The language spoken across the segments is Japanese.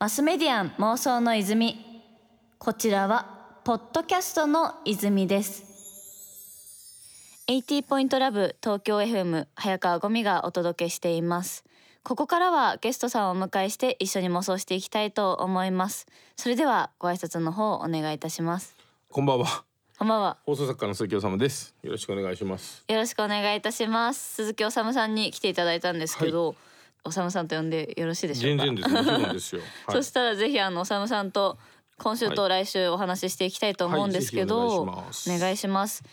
マスメディアン妄想の泉、こちらはポッドキャストの泉です。80ポイントラブ東京 FM 早川五味がお届けしています。ここからはゲストさんをお迎えして一緒に妄想していきたいと思います。それではご挨拶の方をお願いいたします。こんばんは。こんばんは。放送作家の鈴木治です。よろしくお願いします。よろしくお願いいたします。鈴木治さんに来ていただいたんですけど、はい、おさむさんと呼んでよろしいでしょうか。全然です、もちろんですよ、はい、そしたらぜひおさむさんと今週と来週お話ししていきたいと思うんですけど、はいはい、お願いします。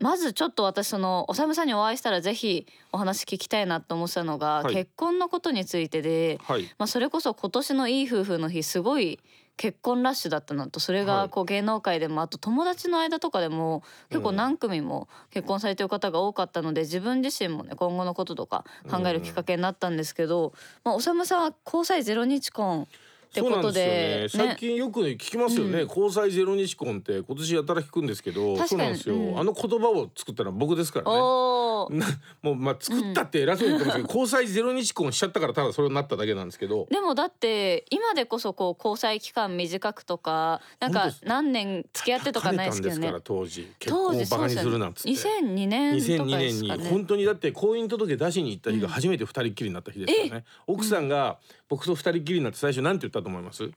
まずちょっと私おさむさんにお会いしたらぜひお話聞きたいなと思ってたのが、はい、結婚のことについてで、はい、それこそ今年のいい夫婦の日すごい結婚ラッシュだったなと、それが芸能界でもあと友達の間とかでも結構何組も結婚されてる方が多かったので、自分自身もね今後のこととか考えるきっかけになったんですけど、おさむさんは交際0日婚ってことで、そうなんですよね。最近よく聞きますよね、交際0日婚って今年やたら聞くんですけど、そうなんですよ、あの言葉を作ったのは僕ですからね。もう作ったって偉そうに言ってますけど、交際0日婚しちゃったからただそれになっただけなんですけど、でもだって今でこそこう交際期間短くとかなんか何年付き合ってとかないですけどね。たたたんですから当時結婚をバカにするなんつって、2002年とかですかね。2002年に本当にだって婚姻届出しに行った日が初めて2人っきりになった日ですからね、奥さんが僕と2人っきりになって最初なんて言ったと思います？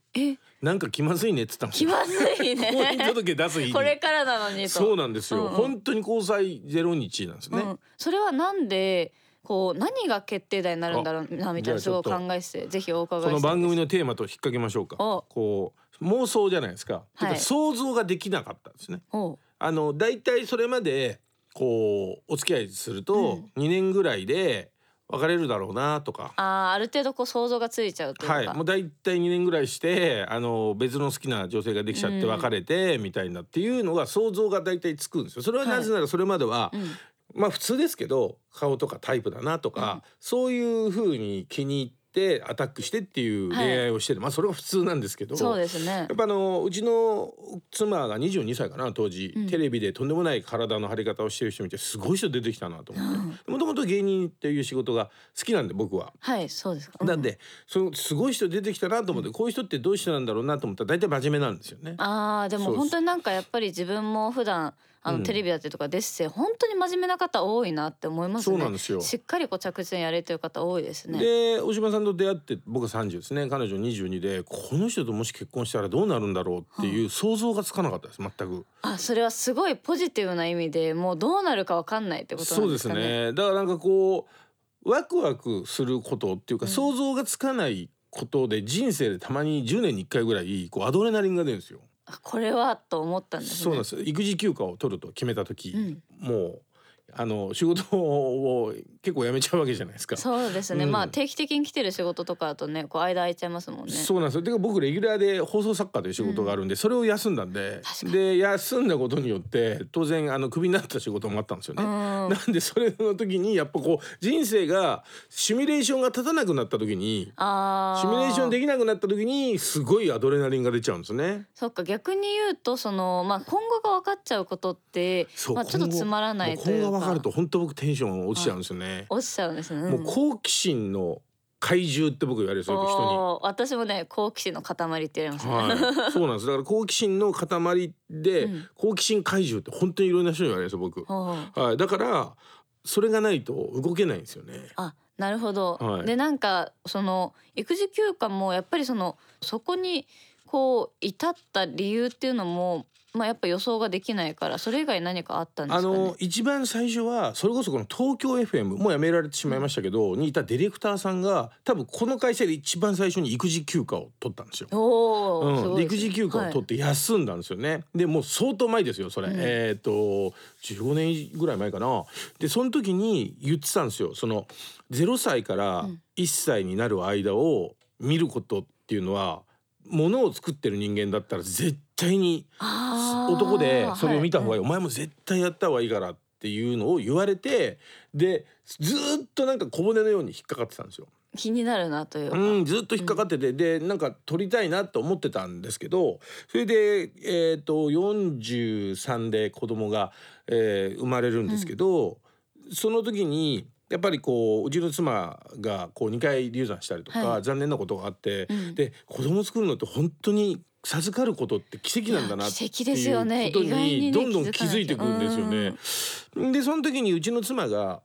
なんか気まずいねって言った。気まずいね。婚姻届出す日にこれからなのにと。そうなんですよ、本当に交際0日なんですね、それはなんでこう何が決定打になるんだろうなみたいなすごい考えして、ぜひお伺いしてこの番組のテーマと引っ掛けましょうか。こう妄想じゃないですか、はい、てか想像ができなかったんですね。だいたいそれまでこうお付き合いすると2年ぐらいで別れるだろうなとか、ある程度こう想像がついちゃうというか、はい、もうだいたい2年ぐらいして別の好きな女性ができちゃって別れてみたいなっていうのが想像がだいたいつくんですよ。それはなぜならそれまでは、はい、普通ですけど顔とかタイプだなとか、そういう風に気に入ってアタックしてっていう恋愛をしてる、それが普通なんですけど、そうですね、やっぱうちの妻が22歳かな当時、テレビでとんでもない体の張り方をしてる人見てすごい人出てきたなと思って、もともと芸人っていう仕事が好きなんで僕は、はい、そうですか、なんですごい人出てきたなと思って、こういう人ってどうしてなんだろうなと思ったら大体真面目なんですよね。でも本当になんかやっぱり自分も普段テレビだってとかですし、本当に真面目な方多いなって思いますね。そうなんですよ、しっかりこう着実にやれてる方多いですね。で大島さんと出会って僕は30ですね、彼女22で、この人ともし結婚したらどうなるんだろうっていう想像がつかなかったです全く。それはすごいポジティブな意味でもうどうなるか分かんないってことなんですかね。そうですね、だからなんかこうワクワクすることっていうか、想像がつかないことで人生でたまに10年に1回ぐらいこうアドレナリンが出るんですよ。これはと思ったんですね。そうなんですよ、育児休暇を取ると決めた時、もう仕事を結構やめちゃうわけじゃないですか。そうですね、定期的に来てる仕事とかだとねこう間空いちゃいますもんね。そうなんですよ、てか僕レギュラーで放送作家という仕事があるんで、それを休んだんで、休んだことによって当然クビになった仕事もあったんですよね。なんでそれの時にやっぱこう人生がシミュレーションが立たなくなった時に、シミュレーションできなくなった時にすごいアドレナリンが出ちゃうんですね。そっか、逆に言うと今後が分かっちゃうことって、ちょっとつまらないというか、分かると本当僕テンション落ちちゃうんですよね。落ちちゃうんですね、もう好奇心の怪獣って僕言われる人に。私もね好奇心の塊って言われますね、はい、そうなんです、だから好奇心の塊で、好奇心怪獣って本当にいろんな人に言われるんですよ僕、だからそれがないと動けないんですよね。なるほど、でなんか育児休暇もやっぱりそこにこう至った理由っていうのもやっぱ予想ができないから、それ以外何かあったんですかね。一番最初はそれこそこの東京 FM もうやめられてしまいましたけど、にいたディレクターさんが多分この会社で一番最初に育児休暇を取ったんですよ。で育児休暇を取って休んだんですよね、でもう相当前ですよそれ、15年ぐらい前かな。でその時に言ってたんですよ、0歳から1歳になる間を見ることっていうのは、ものを作ってる人間だったら絶対に男でそれを見た方がいい、お前も絶対やった方がいいからっていうのを言われて、でずっとなんか小骨のように引っかかってたんですよ。気になるなというか、ずっと引っかかってて、でなんか撮りたいなと思ってたんですけど、それで43で子供が生まれるんですけど、その時にやっぱりこううちの妻がこう2回流産したりとか、はい、残念なことがあって、うん、で子供作るのって本当に授かることって奇跡なんだなっていうことにどんどん気づいてくるんですよね。でその時にうちの妻が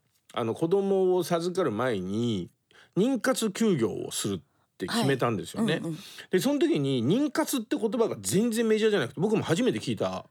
子供を授かる前に妊活休業をするって決めたんですよね、はいうんうん、でその時に妊活って言葉が全然メジャーじゃなくて僕も初めて聞いた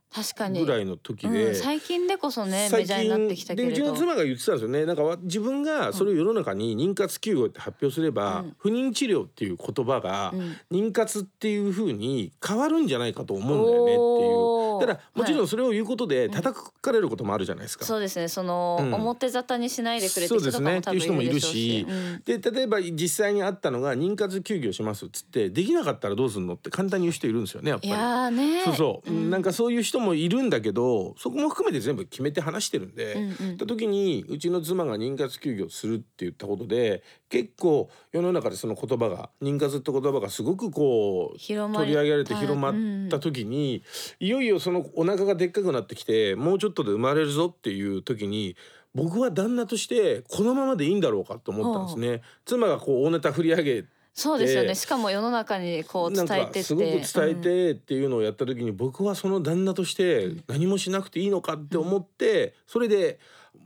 ぐらいの時で、うん、最近でこそねメジャーになってきたけれどでうちの妻が言ってたんですよね。なんか自分がそれを世の中に妊活休業って発表すれば、うん、不妊治療っていう言葉が妊活っていう風に変わるんじゃないかと思うんだよねっていうただもちろんそれを言うことで叩かれることもあるじゃないですか、うん、そうですねその、うん、表沙汰にしないでくれてる人とかも多分いるでしょうし、そうですね、っていう人もいるし、うん、で例えば実際にあったのが妊活休業しますっつってできなかったらどうするのって簡単に言う人いるんですよねやっぱり。いやねそうそう、うん、なんかそういう人もいるんだけどそこも含めて全部決めて話してるんで、うんうん、た時にうちの妻が妊活休業するって言ったことで結構世の中でその言葉が妊活って言葉がすごくこう取り上げられて広まった時に、うん、いよいよそのお腹がでっかくなってきてもうちょっとで生まれるぞっていう時に僕は旦那としてこのままでいいんだろうかと思ったんですね。妻がこう大ネタ振り上げてそうですよねしかも世の中にこう伝えてってすごく伝えてっていうのをやった時に、うん、僕はその旦那として何もしなくていいのかって思って、うん、それで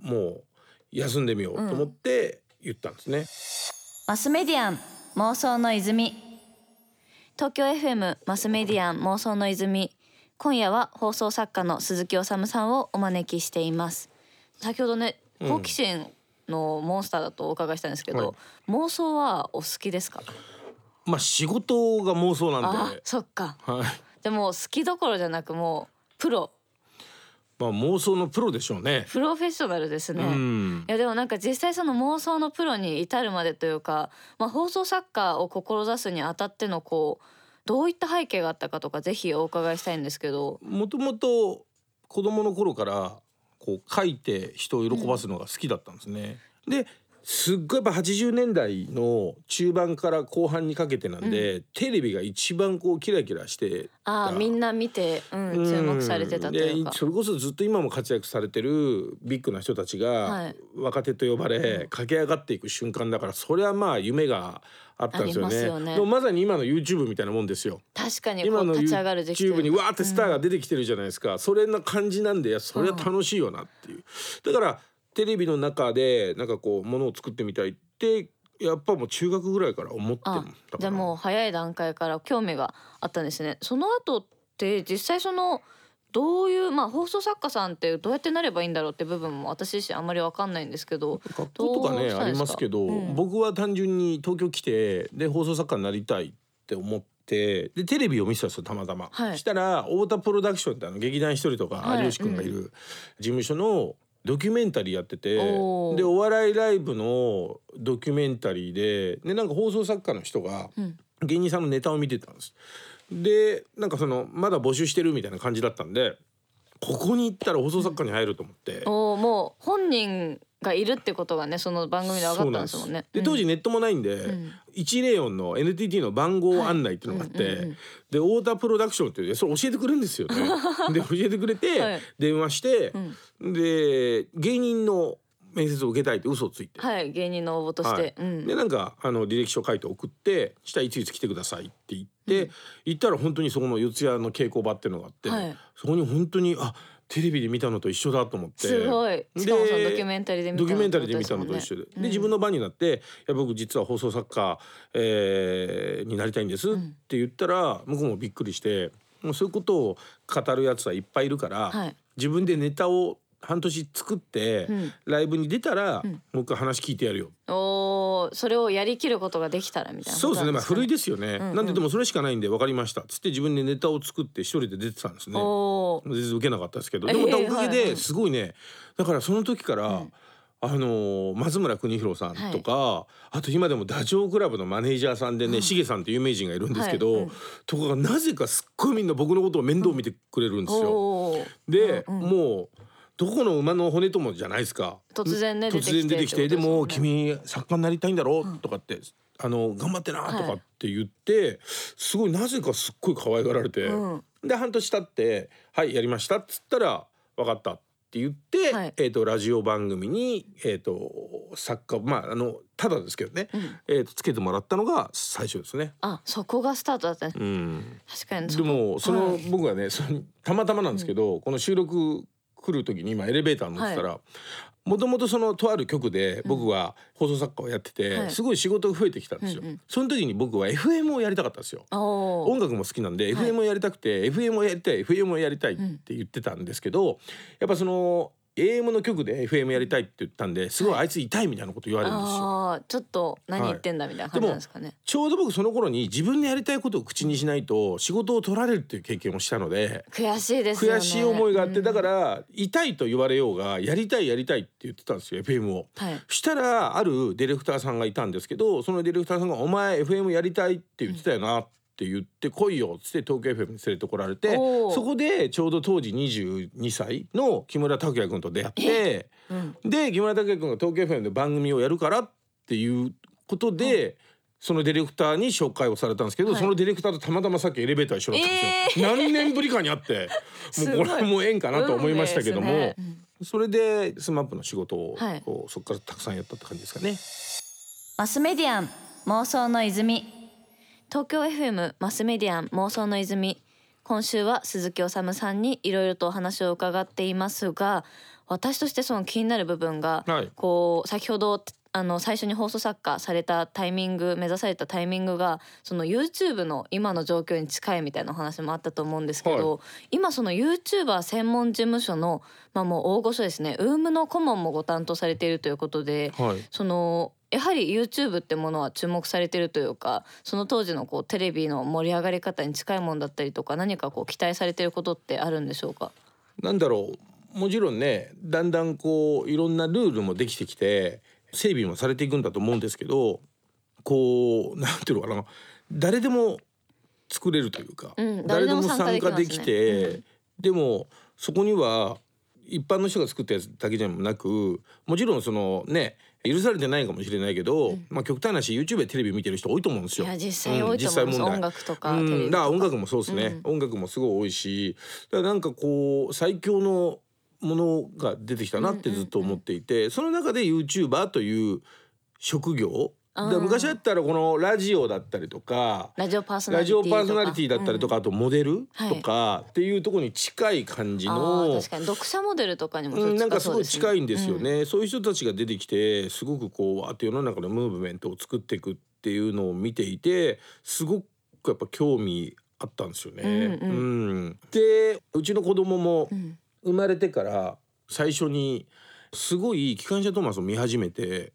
もう休んでみようと思って言ったんですね、うん、マスメディアン妄想の泉東京 FM マスメディアン妄想の泉今夜は放送作家の鈴木おさむさんをお招きしています。先ほどね、好奇心のモンスターだとお伺いしたんですけど、うんはい、妄想はお好きですか？まあ仕事が妄想なんで。あ、そっか。はい。でも好きどころじゃなくもうプロ。まあ妄想のプロでしょうね。プロフェッショナルですね。うん、いやでもなんか実際その妄想のプロに至るまでというか、まあ放送作家を志すにあたってのこう。どういった背景があったかとかぜひお伺いしたいんですけど。もともと子供の頃からこう書いて人を喜ばすのが好きだったんですね、うん、ですっごいやっぱ80年代の中盤から後半にかけてなんで、うん、テレビが一番こうキラキラしてあみんな見て、うんうん、注目されてたというかでそれこそずっと今も活躍されてるビッグな人たちが、はい、若手と呼ばれ、うん、駆け上がっていく瞬間だからそれはまあ夢があったんですよ ね。でもまさに今の YouTube みたいなもんですよ。確かにこう立ち上がる時期今の YouTube にわーってスターが出てきてるじゃないですか、うん、それな感じなんでそれは楽しいよなっていう、うん、だからテレビの中でなんかこうものを作ってみたいってやっぱもう中学ぐらいから思ってる。じゃあもう早い段階から興味があったんですね。その後って実際そのどういう、まあ、放送作家さんってどうやってなればいいんだろうって部分も私自身あんまり分かんないんですけど学校とかねありますけど、うん、僕は単純に東京来てで放送作家になりたいって思ってでテレビを見てたんですよたまたま、はい、したら太田プロダクションって劇団ひとりとか有吉くんがいる、はいうん、事務所のドキュメンタリーやっててでお笑いライブのドキュメンタリー でなんか放送作家の人が芸人さんのネタを見てたんです、うん、でなんかそのまだ募集してるみたいな感じだったんでここに行ったら放送作家に入ると思って、うん、もう本人がいるってことがねその番組で分かったんですもんね。で当時ネットもないんで、うん、104の NTT の番号案内っていうのがあって、はいうんうんうん、で太田プロダクションっていうそれ教えてくれるんですよねで教えてくれて、はい、電話して、うん、で芸人の面接を受けたいって嘘をついてはい芸人の応募として、はいうん、でなんか履歴書書いて送ってしたらいついつ来てくださいって言って、うん、行ったら本当にそこの四ツ谷の稽古場っていうのがあって、はい、そこに本当にあテレビで見たのと一緒だと思ってすごいしかもそのドキュメンタリーで見たのと、ね、ドキュメンタリーで見たのと一緒で、うん、で自分の番になっていや僕実は放送作家、になりたいんですって言ったら、うん、向こうもびっくりしてもうそういうことを語るやつはいっぱいいるから、はい、自分でネタを半年作って、うん、ライブに出たら、うん、もう一回話聞いてやるよそれをやりきることができたらみたいなそうですねまあ古いですよね、うんうん、なんででもそれしかないんで分かりましたつって自分でネタを作って一人で出てたんですね。全然受けなかったですけどでもおかげですごいねだからその時から、うん松村邦弘さんとか、はい、あと今でもダチョウ倶楽部のマネージャーさんでねしげ、うん、さんって有名人がいるんですけど、はいうん、とかがなぜかすっごいみんな僕のことを面倒見てくれるんですよ、うん、で、うんうん、もうどこの馬の骨ともじゃないですか突然ね出てきてでも君作家になりたいんだろうとかって、うん、頑張ってなとかって言って、はい、すごいなぜかすっごい可愛がられて、うん、で半年経ってはいやりましたっつったら分かったってって言って、はい、ラジオ番組に、作家、まあ、ただですけどね、うん、つけてもらったのが最初ですね。あ、そこがスタートだったね。うん、確かに。でもその、はい、僕はねたまたまなんですけど、うん、この収録来る時に今エレベーター乗ってたら、はい、もともとそのとある局で僕は放送作家をやってて、うん、すごい仕事が増えてきたんですよ、はい、その時に僕は FM をやりたかったんですよ。音楽も好きなんで FM をやりたくて、はい、FM をやりたいって言ってたんですけど、やっぱその AM の局で FM やりたいって言ったんで、すごいあいつ痛いみたいなこと言われるんですよ、はい、あ、ちょっと何言ってんだみたいな感じなんですかね、はい、でもちょうど僕その頃に自分のやりたいことを口にしないと仕事を取られるっていう経験をしたので、悔しいですよね。悔しい思いがあって、だから痛いと言われようがやりたいって言ってたんですよ FM を、はい、したらあるディレクターさんがいたんですけど、そのディレクターさんがお前 FM やりたいって言ってたよなって言って来いよっつって東京 FM に連れてこられて、そこでちょうど当時22歳の木村拓哉君と出会って、うん、で木村拓哉君が東京 FM で番組をやるからっていうことで、うん、そのディレクターに紹介をされたんですけど、はい、そのディレクターとたまたまさっきエレベーター一緒だったんですよ、何年ぶりかに会ってもうこれも縁かなと思いましたけども、ね、それで SMAP の仕事を、はい、そこからたくさんやったって感じですかね。マスメディアン妄想の泉、東京 FM マスメディアン妄想の泉、今週は鈴木修さんにいろいろとお話を伺っていますが、私としてその気になる部分が、はい、先ほど最初に放送作家されたタイミング、目指されたタイミングがその YouTube の今の状況に近いみたいなお話もあったと思うんですけど、はい、今その YouTuber 専門事務所の、まあ、もう大御所ですね、 UUUM の顧問もご担当されているということで、はい、そのやはり YouTube ってものは注目されてるというか、その当時のテレビの盛り上がり方に近いものだったりとか、何か期待されてることってあるんでしょうか。なんだろう、もちろんね、だんだんいろんなルールもできてきて整備もされていくんだと思うんですけど、なんていうのかな、誰でも作れるというか、うん、誰でも参加できて、うん、でもそこには一般の人が作ったやつだけじゃなく、もちろんそのね、許されてないかもしれないけど、うん、まあ、極端な話 YouTube やテレビ見てる人多いと思うんですよ。いや実際多いと思うんです、うん、音楽とかテレビとか、だから音楽もそうですね、うん、音楽もすごい多いし、だからなんか最強のものが出てきたなってずっと思っていて、うんうんうん、その中で YouTuber という職業、だ昔だったらこのラジオだったりとかラジオパーソナリティだったりとか、うん、あとモデルとかっていうところに近い感じの、確かに読者モデルとかにもそうですね、なんかすごい近いんですよね、うん、そういう人たちが出てきて、すごくわーって世の中のムーブメントを作っていくっていうのを見ていて、すごくやっぱ興味あったんですよね、うんうんうん、でうちの子供も生まれてから最初にすごい機関車トーマスを見始めて、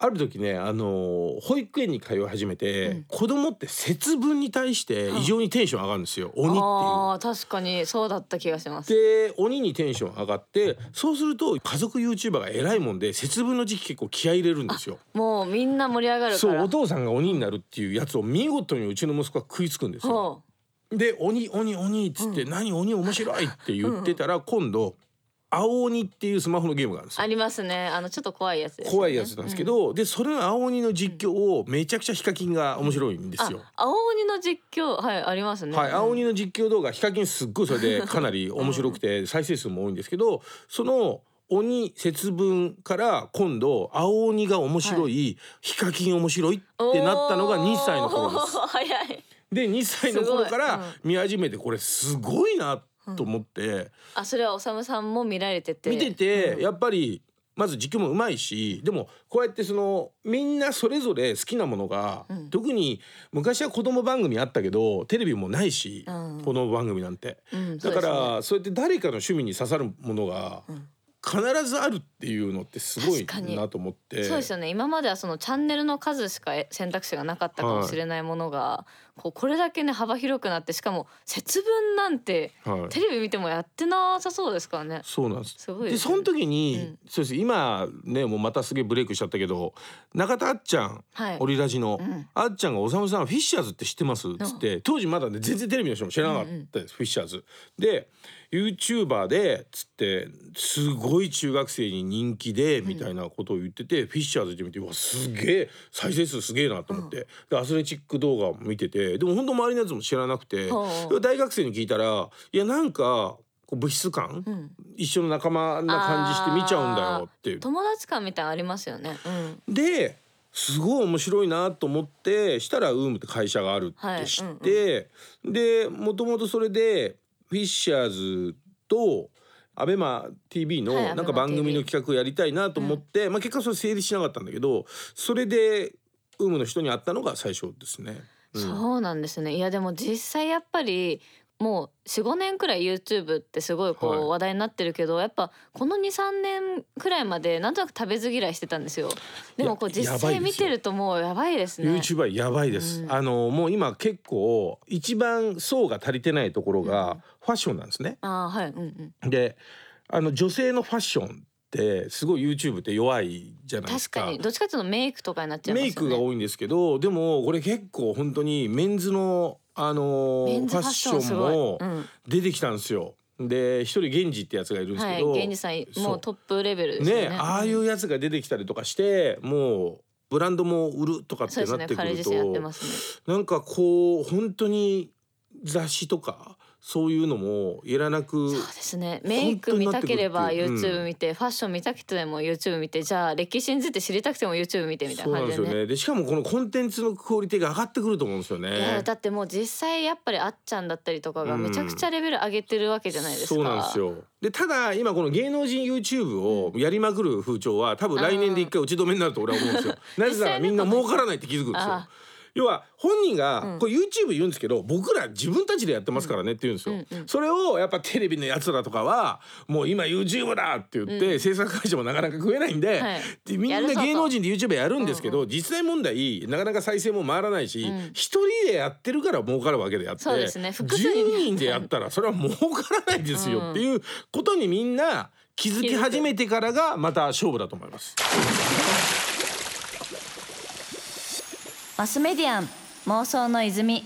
ある時ね、保育園に通い始めて、うん、子供って節分に対して異常にテンション上がるんですよ、うん、鬼っていう。あ、確かにそうだった気がします。で鬼にテンション上がって、そうすると家族 YouTuber が偉いもんで節分の時期結構気合い入れるんですよ。もうみんな盛り上がるから、そう、お父さんが鬼になるっていうやつを見事にうちの息子が食いつくんですよ。で鬼っつって、うん、何鬼面白いって言ってたら、うん、今度青鬼っていうスマホのゲームがあるんですよ。ありますね、ちょっと怖いやつですね。怖いやつなんですけど、うん、でそれの青鬼の実況をめちゃくちゃヒカキンが面白いんですよ、うん、青鬼の実況、はい、ありますね、はい、青鬼の実況動画、ヒカキンすっごいそれでかなり面白くて再生数も多いんですけど、その鬼節分から今度青鬼が面白い、はい、ヒカキン面白いってなったのが2歳の頃です。早いで2歳の頃から見始めて、これすごいなってと思って、うん、あ、それは修さんも見られてて、見てて、うん、やっぱりまず実況もうまいし、でもこうやってみんなそれぞれ好きなものが、うん、特に昔は子供番組あったけどテレビもないし、うん、子供番組なんて、うん、だから、ね、そうやって誰かの趣味に刺さるものが、うん、必ずあるっていうのってすごいなと思って。そうですよね、今まではチャンネルの数しか選択肢がなかったかもしれないものが、はい、これだけね幅広くなって、しかも節分なんて、はい、テレビ見てもやってなさそうですからね。そうなんです、 すごいです、ね、でその時に、うん、そうです、今ねもうまたすげえブレイクしちゃったけど、中田あっちゃん、はい、オリラジの、うん、あっちゃんが修さんフィッシャーズって知ってますっつって、うん、当時まだね全然テレビの人も知らなかったです、うんうん、フィッシャーズでYouTuber でつってすごい中学生に人気でみたいなことを言ってて、うん、フィッシャーズって見て、うわすげえ再生数すげえなと思って、うん、でアスレチック動画も見てて、でも本当周りのやつも知らなくて、うん、大学生に聞いたら、いやなんかこう物質感、うん、一緒の仲間な感じして見ちゃうんだよっていう友達感みたいなありますよね、うん、ですごい面白いなと思ってしたらUUUMって会社があるって知って、はい、でもともとそれでフィッシャーズとアベマ TV のなんか番組の企画をやりたいなと思って、はいまあ、結果それ成立しなかったんだけどそれでUUUMの人に会ったのが最初ですね、うん、そうなんですね。いやでも実際やっぱりもう 4,5 年くらい YouTube ってすごいこう話題になってるけど、はい、やっぱこの 2,3 年くらいまでなんとなく食べず嫌いしてたんですよ。でもこう実際見てるともうやばいですね。 YouTuber やばいです、うん、もう今結構一番層が足りてないところがファッションなんですね、うんあはいうんうん、で女性のファッションすごい YouTube って弱いじゃないですか。確かにどっちかというとメイクとかになっちゃいますよね。メイクが多いんですけどでもこれ結構本当にメンズの、ファッションも出てきたんですよ、うん、で一人源氏ってやつがいるんですけど、はい、源氏さんもうトップレベルですよ ねああいうやつが出てきたりとかしてもうブランドも売るとかってなってくると、ねね、なんかこう本当に雑誌とかそういうのもいらなくそうですね。メイク見たければ YouTube 見て、うん、ファッション見たくても YouTube 見てじゃあ歴史について知りたくても YouTube 見てみたいな感じでね。そうなんですよね。でしかもこのコンテンツのクオリティが上がってくると思うんですよね。いやだってもう実際やっぱりあっちゃんだったりとかがめちゃくちゃレベル上げてるわけじゃないですか、うん、そうなんですよ。でただ今この芸能人 YouTube をやりまくる風潮は多分来年で一回打ち止めになると俺は思うんですよ、うん、なぜならみんな儲からないって気づくんですよ。要は本人がこれ YouTube 言うんですけど、うん、僕ら自分たちでやってますからねって言うんですよ、うんうん、それをやっぱテレビのやつらとかはもう今 YouTube だって言って、うん、制作会社もなかなか食えないんで、はい、みんな芸能人で YouTube やるんですけど、うんうん、実際問題なかなか再生も回らないし一、うん、人でやってるから儲かるわけであって、そうですね、複数人10人でやったらそれは儲からないですよっていうことにみんな気づき始めてからがまた勝負だと思います。マスメディアン妄想の泉。